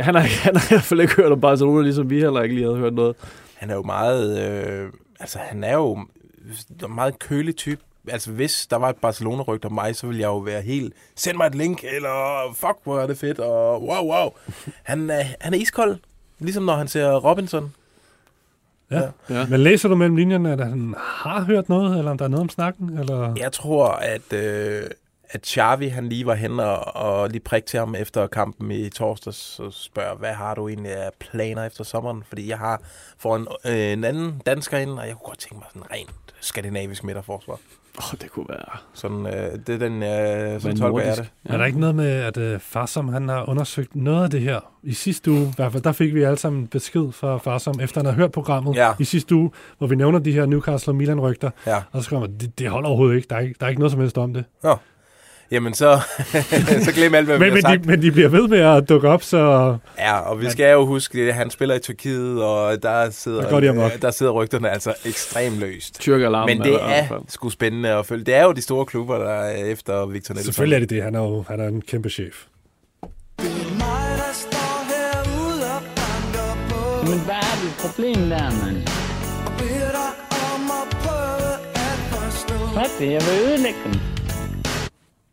Han har i hvert fald ikke hørt om Barcelona, ligesom vi heller ikke lige havde hørt noget. Han er jo meget... Altså, han er jo en meget kølig type. Altså, hvis der var et Barcelona-rygte om mig, så ville jeg jo være helt... Send mig et link, eller fuck, hvor er det fedt, og wow. Han er iskold, ligesom når han ser Robinson. Ja. Men læser du mellem linjerne, at han har hørt noget, eller om der er noget om snakken? Eller? Jeg tror, at at Xavi, han lige var hen og lige prikke til ham efter kampen i torsdags, så spørger, hvad har du egentlig af planer efter sommeren? Fordi jeg har for en anden dansker ind, og jeg kunne godt tænke mig sådan rent skandinavisk midterforsvar. Det kunne være. Sådan, det er den, sådan tolker jeg det. Ja. Er der ikke noget med, at Farsom, han har undersøgt noget af det her i sidste uge? I hvert fald, der fik vi alle sammen besked fra Farsom, efter han har hørt programmet i sidste uge, hvor vi nævner de her Newcastle og Milan-rygter. Ja. Og så skriver man, det holder overhovedet ikke. Der er ikke noget som helst om det. Ja. Jamen så glem alt, hvad vi har sagt. Men de bliver ved med at dukke op, så... Ja, og vi skal jo huske, at han spiller i Tyrkiet, og der sidder rygterne altså ekstremt løst. Tyrk-alarm. Men det er sgu spændende at følge. Det er jo de store klubber, der er efter Victor Nelson. Selvfølgelig er det det. Han er en kæmpe chef. Men hvad er det problem der, mand? Hvad er det? Jeg vil ødelægge dem.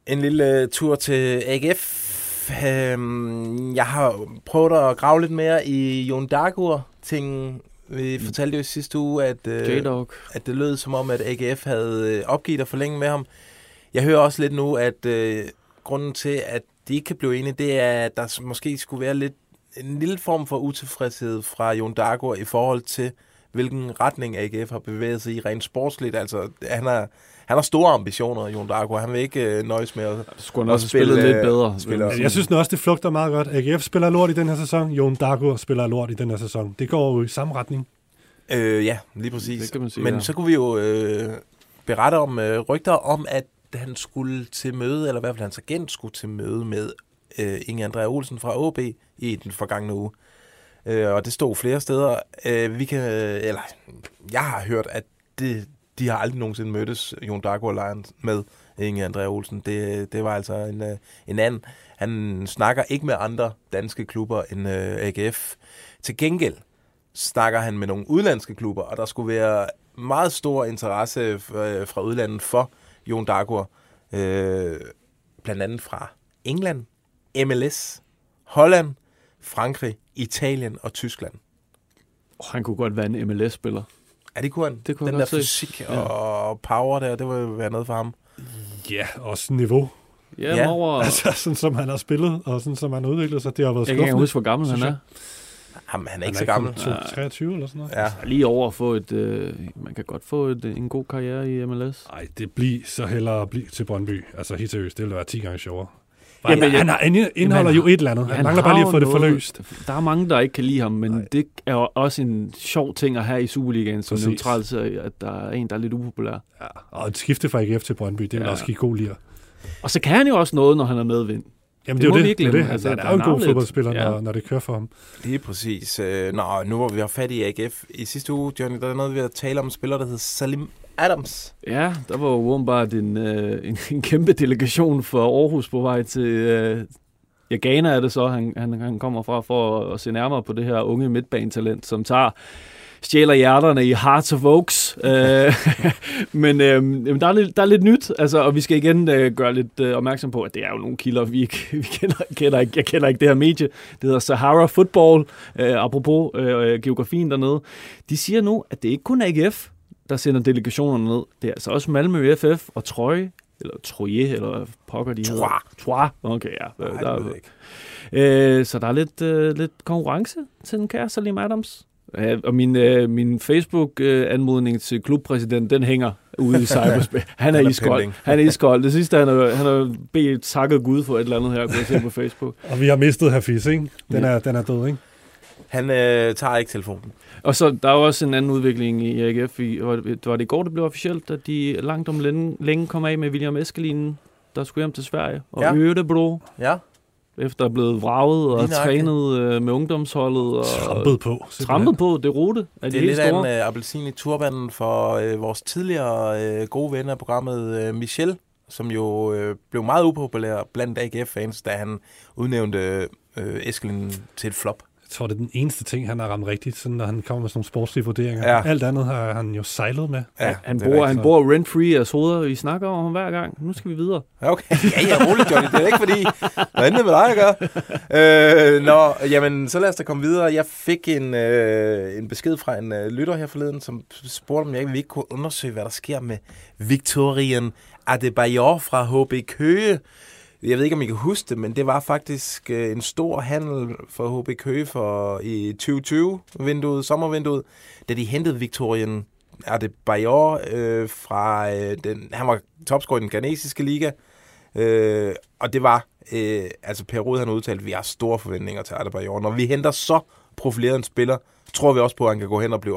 En lille tur til AGF. Jeg har prøvet at grave lidt mere i Jon Dagur-tingen. Vi fortalte jo sidste uge, at det lød som om, at AGF havde opgivet at forlænge med ham. Jeg hører også lidt nu, at grunden til, at de ikke kan blive enige, det er, at der måske skulle være en lille form for utilfredshed fra Jon Dagur i forhold til, hvilken retning AGF har bevæget sig i rent sportsligt. Altså, han har store ambitioner, Jon Dagur. Han vil ikke nøjes med at spille lidt bedre. Jeg synes også, det flugter meget godt. AGF spiller lort i den her sæson. Jon Dagur spiller lort i den her sæson. Det går jo i samme retning. Ja, lige præcis. Sige, men så kunne vi jo berette om rygter om, at han skulle til møde, eller i hvert fald hans agent skulle til møde med Inge Andrea Olsen fra AaB i den forgangne uge. Og det stod flere steder. Jeg har hørt, at de har aldrig nogensinde mødtes, Jon Dagur-lejren med Inge Andrea Olsen. Det var altså en anden. Han snakker ikke med andre danske klubber end AGF. Til gengæld snakker han med nogle udlandske klubber, og der skulle være meget stor interesse fra udlandet for Jon Dagur. Blandt andet fra England, MLS, Holland, Frankrig, Italien og Tyskland. Han kunne godt være en MLS-spiller. Ja, det kunne han. Det kunne den der fysik og power der, det ville være noget for ham. Ja, også niveau. Ja. Over... Altså, sådan som han har spillet, og sådan som han har udviklet sig, det har været skuffende. Jeg kan ikke huske, hvor gammel han er. Jamen, han er ikke så gammel. 23 eller sådan noget. Ja. Lige over at få man kan godt få en god karriere i MLS. Nej, det bliver så hellere at blive til Brøndby. Altså, helt seriøst, det ville være 10 gange sjovere. Jamen, han indeholder jo et eller andet. Han mangler bare lige at få det forløst. Der er mange, der ikke kan lide ham, men det er også en sjov ting at have i Superligaen som neutral, så at der er en, der er lidt upopulær. Ja, og et skifte fra AGF til Brøndby, det vil også give god lir. Og så kan han jo også noget, når han er medvind. Jamen det er jo det. Altså, han er jo en god fodboldspiller, når det kører for ham. Det er præcis. Nå, nu hvor vi har fat i AGF. I sidste uge, Johnny, der er noget ved at tale om en spiller, der hedder Salim Adams. Ja, der var jo åbenbart en kæmpe delegation fra Aarhus på vej til Ghana er det så, han kommer fra for at se nærmere på det her unge midtbanetalent, som stjæler hjerterne i Hearts of Oaks. Men der er lidt nyt, altså, og vi skal igen gøre lidt opmærksom på, at det er jo nogle kilder, vi kender ikke. Jeg kender ikke det her medie. Det hedder Sahara Football, apropos geografien dernede. De siger nu, at det ikke kun er AGF, der sender delegationerne ned. Det er altså også Malmø FF og Troje, eller pokker de hedder. Troje. Okay, ja. Så der er lidt konkurrence til den kære Salim Adams. Ja, og min Facebook-anmodning til klubpræsidenten, den hænger ude i cyberspil. Han er iskold. Det sidste, han har bedt takket Gud for et eller andet her, kunne jeg se på Facebook. Og vi har mistet Hafiz, ikke? Den er død, ikke? Han tager ikke telefonen. Og så der er også en anden udvikling i AGF. Det var det i går, det blev officielt, at de langt om længe kom af med William Eskelinen, der skulle hjem til Sverige. Og Ødebro. Ja. Efter at blevet vraget og trænet med ungdomsholdet. Og trampet på det rute. Det er lidt af en appelsin i turbanden for vores tidligere gode ven af programmet, Michel, som jo blev meget upopulær blandt AGF-fans, da han udnævnte Eskelinen til et flop. Jeg tror, det er den eneste ting, han har ramt rigtigt, sådan, når han kommer med sådan nogle sportslige vurderinger. Ja. Alt andet har han jo sejlet med. Ja, han bor rent-free af soder, og I snakker over ham hver gang. Nu skal vi videre. Okay. Ja, roligt, Johnny. Det er ikke fordi, hvad endte med dig at gøre? Så lad os da komme videre. Jeg fik en besked fra en lytter her forleden, som spurgte, om jeg ikke kunne undersøge, hvad der sker med Victorien Adebayor fra HB Køge. Jeg ved ikke, om I kan huske det, men det var faktisk en stor handel for HB Køge for i 2020-vinduet, sommervinduet, da de hentede Victorien Adebayor fra den... Han var topscorer i den ghanesiske liga, og det var... altså Per Rud, han udtalte, at vi har store forventninger til Adebayor. Når vi henter så profileret en spiller, tror vi også på, at han kan gå hen og blive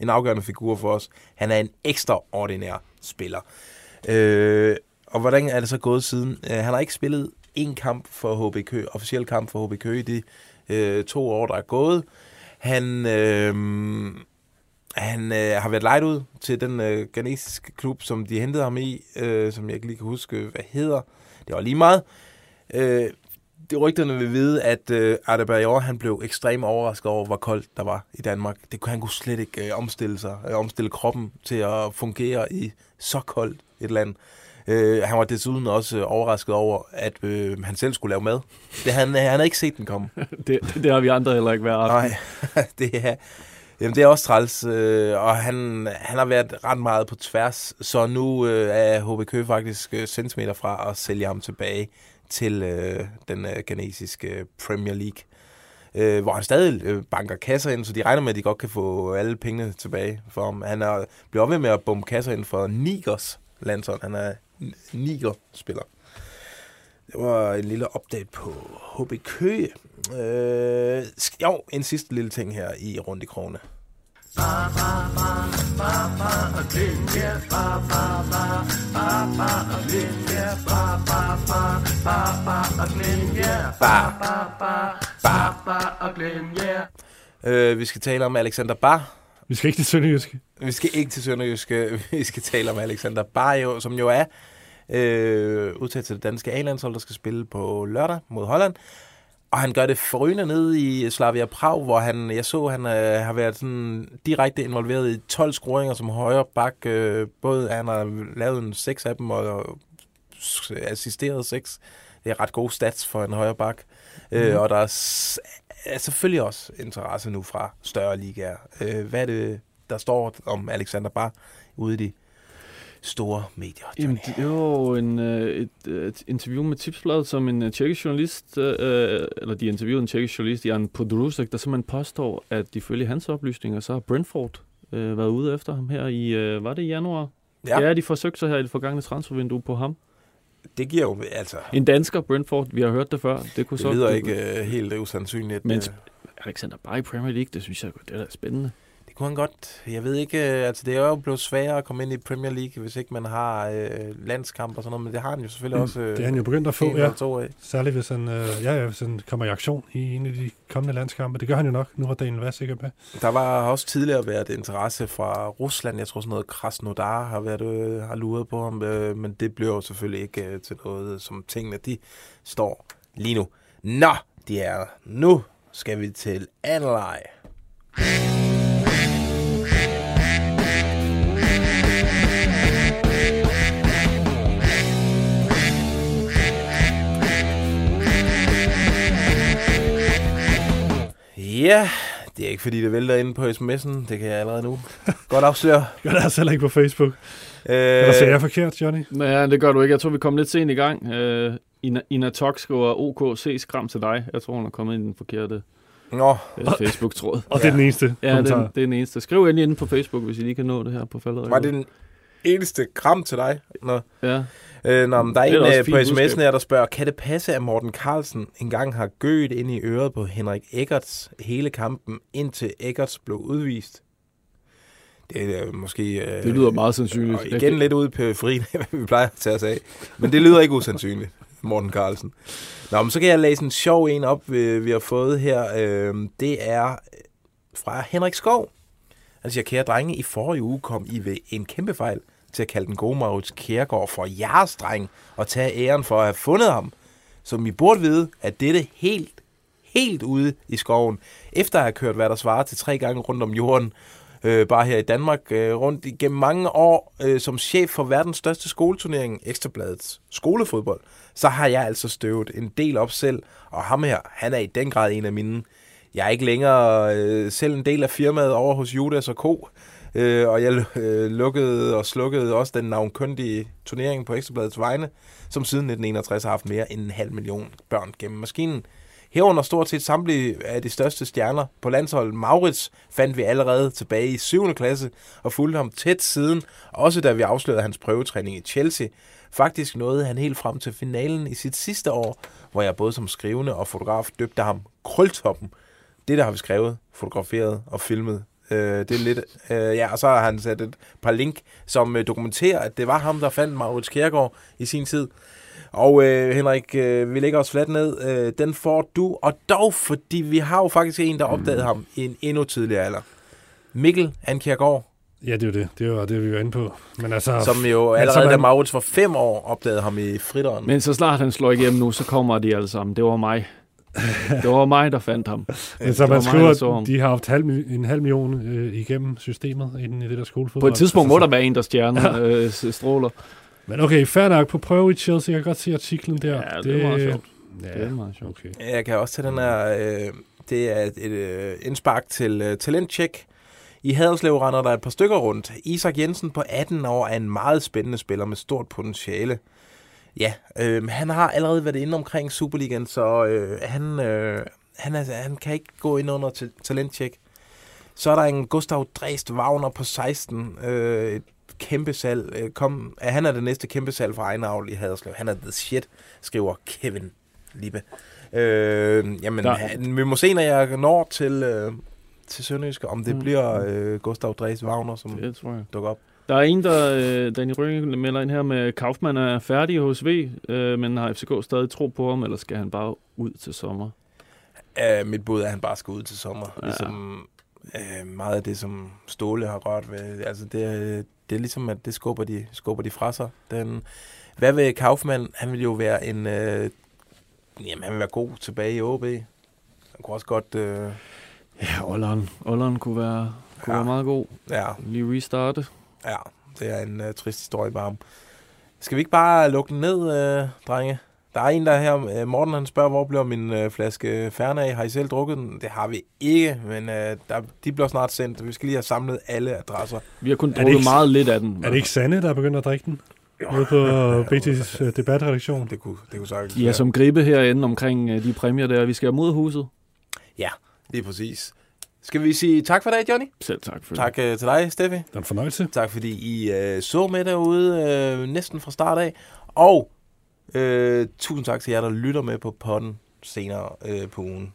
en afgørende figur for os. Han er en ekstraordinær spiller. Og hvordan er det så gået siden? Han har ikke spillet en kamp for HB Køge, officiel kamp for HB Køge i de 2 år, der er gået. Han har været lejet ud til den ghanesiske klub, som de hentede ham i, som jeg ikke lige kan huske, hvad hedder. Det var lige meget. Det rygterne vil vide, at Adebayor, han blev ekstremt overrasket over, hvor koldt der var i Danmark. Han kunne slet ikke omstille kroppen til at fungere i så koldt et land. Han var desuden også overrasket over, at han selv skulle lave mad. Han havde ikke set den komme. det har vi andre heller ikke været. Nej, det er også træls. Og han har været ret meget på tværs, så nu er HB Køge faktisk centimeter fra at sælge ham tilbage til den ghanesiske Premier League, hvor han stadig banker kasser ind, så de regner med, at de godt kan få alle pengene tilbage for ham. Han er blevet opved med at bombe kasser ind for Nigers landshold. Han er Niger-spiller. Det var en lille update på HB Køge. Jo, en sidste lille ting her i Rundt i Krogene. Vi skal tale om Alexander Bar. Vi skal ikke til Sønderjyske. Vi skal tale om Alexander Bar, som jo er udtaget til det danske A-landshold, der skal spille på lørdag mod Holland. Og han gør det forrygende nede i Slavia Prag, hvor han har været sådan direkte involveret i 12 scoringer som højre bak. Både han har lavet en 6 af dem og assisteret 6. Det er ret gode stats for en højre bak. Og der er selvfølgelig også interesse nu fra større ligaer. Hvad er det, der står om Alexander Bar ude i de store medier? Jamen, det var jo et interview med Tipsbladet, som en tjekkisk journalist, de interviewede en tjekkisk journalist, Jan Podrusek, der simpelthen påstår, at ifølge hans oplysninger, så har Brentford været ude efter ham her i, var det i januar? Ja. Ja, de forsøgte sig her i det forgangne transfervindue på ham. Det giver jo, altså... En dansker, Brentford, vi har hørt det før. Det lyder ikke helt usandsynligt. Men Alexander Bar i Premier League, det synes jeg godt, det er spændende. Kunne han godt. Jeg ved ikke, altså det er jo blevet sværere at komme ind i Premier League, hvis ikke man har landskamp og sådan noget, men det har han jo selvfølgelig også. Det er han jo begyndt at få, ja. Særligt hvis han, hvis han kommer i aktion i en af de kommende landskampe. Det gør han jo nok. Nu har Daniel Vass sikkert med. Der var også tidligere været interesse fra Rusland. Jeg tror sådan noget Krasnodar har luret på ham, men det bliver jo selvfølgelig ikke til noget, som tingene de står lige nu. Nå, de er nu skal vi til Adelaide. Ja, det er ikke fordi, det vælter inde på sms'en. Det kan jeg allerede nu godt afsløre. Gør det altså heller ikke på Facebook. Eller sagde jeg forkert, Johnny? Nej, det gør du ikke. Jeg tror, vi kom lidt sent i gang. Ina Tok skriver OKC skram til dig. Jeg tror, hun er kommet ind i den forkerte Facebook-tråd. Og det er den eneste kommentar. Ja, det er den eneste. Skriv endelig inde på Facebook, hvis I lige kan nå det her på faldet. Var det den eneste kram til dig? Nå. Ja. Men der er en på sms'en her, der spørger, kan det passe, at Morten Carlsen engang har gødt ind i øret på Henrik Eggerts hele kampen, indtil Eggerts blev udvist? Det er måske... det lyder meget sandsynligt. Og igen lidt ude i periferien, hvad vi plejer at tage os af. Men det lyder ikke usandsynligt, Morten Carlsen. Nå, men så kan jeg læse en sjov en op, vi har fået her. Det er fra Henrik Skov. Han siger, kære drenge, i forrige uge kom I ved en kæmpe fejl til at kalde den gode Maurits Kjærgaard for jeres dreng og tage æren for at have fundet ham, som I burde vide, at dette helt ude i skoven, efter at have kørt, hvad der svarer til 3 gange rundt om jorden, bare her i Danmark, rundt igennem mange år, som chef for verdens største skoleturnering, Ekstrabladets skolefodbold, så har jeg altså støvet en del op selv, og ham her, han er i den grad en af mine. Jeg er ikke længere selv en del af firmaet over hos Judas & Co., og jeg lukkede og slukkede også den navnkyndige turnering på Ekstrabladets vegne, som siden 1961 har haft mere end 500.000 børn gennem maskinen. Herunder stort set samtlige af de største stjerner på landsholdet. Maurits fandt vi allerede tilbage i 7. klasse og fulgte ham tæt siden, også da vi afslørede hans prøvetræning i Chelsea. Faktisk nåede han helt frem til finalen i sit sidste år, hvor jeg både som skrivende og fotograf døbte ham Krøltoppen. Det, der har vi skrevet, fotograferet og filmet. Det er lidt, ja, og så har han sat et par link, som dokumenterer, at det var ham, der fandt Maurits Kjærgaard i sin tid. Og Henrik, vi lægger os fladt ned. Den får du, og dog, fordi vi har jo faktisk en, der opdagede ham i en endnu tidligere alder. Mikkel Kjærgaard. Ja, det er jo det. Det var det, vi var inde på. Men altså, som jo allerede, da Maurits var 5 år, opdagede ham i fritteren. Men så snart han slår igennem nu, så kommer de alle sammen. Det var mig. Det var mig, der fandt ham. Men så man skriver, at de har haft en 500.000 igennem systemet inden i det der skolefodbold. På et tidspunkt må der være en, der stjerner stråler. Men okay, fair nok. På prøve i Chelsea, jeg kan godt se artiklen der. Ja, det er meget sjovt. Ja. Det er meget sjovt. Okay. Jeg kan også tage den her, det er et indspark til talentcheck. I Haderslev render der et par stykker rundt. Isak Jensen på 18 år er en meget spændende spiller med stort potentiale. Ja, han har allerede været inde omkring Superligaen, så han kan ikke gå ind under talentcheck. Så er der en Gustav Dresd Wagner på 16, et kæmpe salg. Han er det næste kæmpe salg fra Egenavl i Haderslev. Han er the shit, skriver Kevin Lippe. Vi må se, når jeg når til Sønderjysk, om det bliver Gustav Dresd Wagner, som dukker op. Der er en, der Danny Rønge melder ind her med, Kaufmann er færdig hos V, men har FCK stadig tro på ham, eller skal han bare ud til sommer? Mit bud er, at han bare skal ud til sommer. Ja. Ligesom meget af det, som Ståle har rørt ved. Altså, det er ligesom, at det skubber de fra sig. Hvad vil Kaufmann? Han vil jo være en... han vil være god tilbage i OB. Han kunne også godt... Ja, Olland kunne være meget god. Ja. Lige restarte. Ja, det er en trist historie bare om. Skal vi ikke bare lukke den ned, drenge? Der er en der her, Morten, han spørger, hvor bliver min flaske Fernet? Har I selv drukket den? Det har vi ikke, men de bliver snart sendt. Vi skal lige have samlet alle adresser. Vi har kun drukket meget lidt af den. Er det ikke Sanne, der er begyndt at drikke den? Ude på BT's debatredaktion? Det kunne sagtens. Ja, som gribe herinde omkring de præmier der. Vi skal mod huset. Ja, det er præcis. Skal vi sige tak for i dag, Johnny? Selv tak. Tak til dig, Steffi. Det var en fornøjelse. Tak, fordi I så med derude næsten fra start af. Og tusind tak til jer, der lytter med på podden senere på ugen.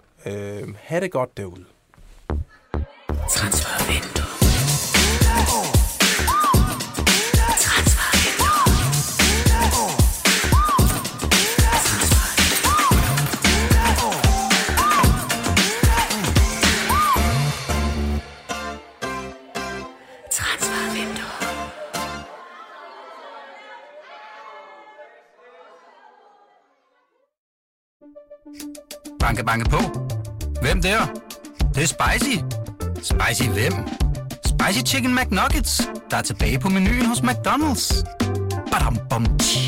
Ha' det godt derude. Transfervindue. Banke, banke på. Hvem der? Det er spicy. Spicy hvem? Spicy Chicken McNuggets, der er tilbage på menuen hos McDonald's. Badum, bom, tji.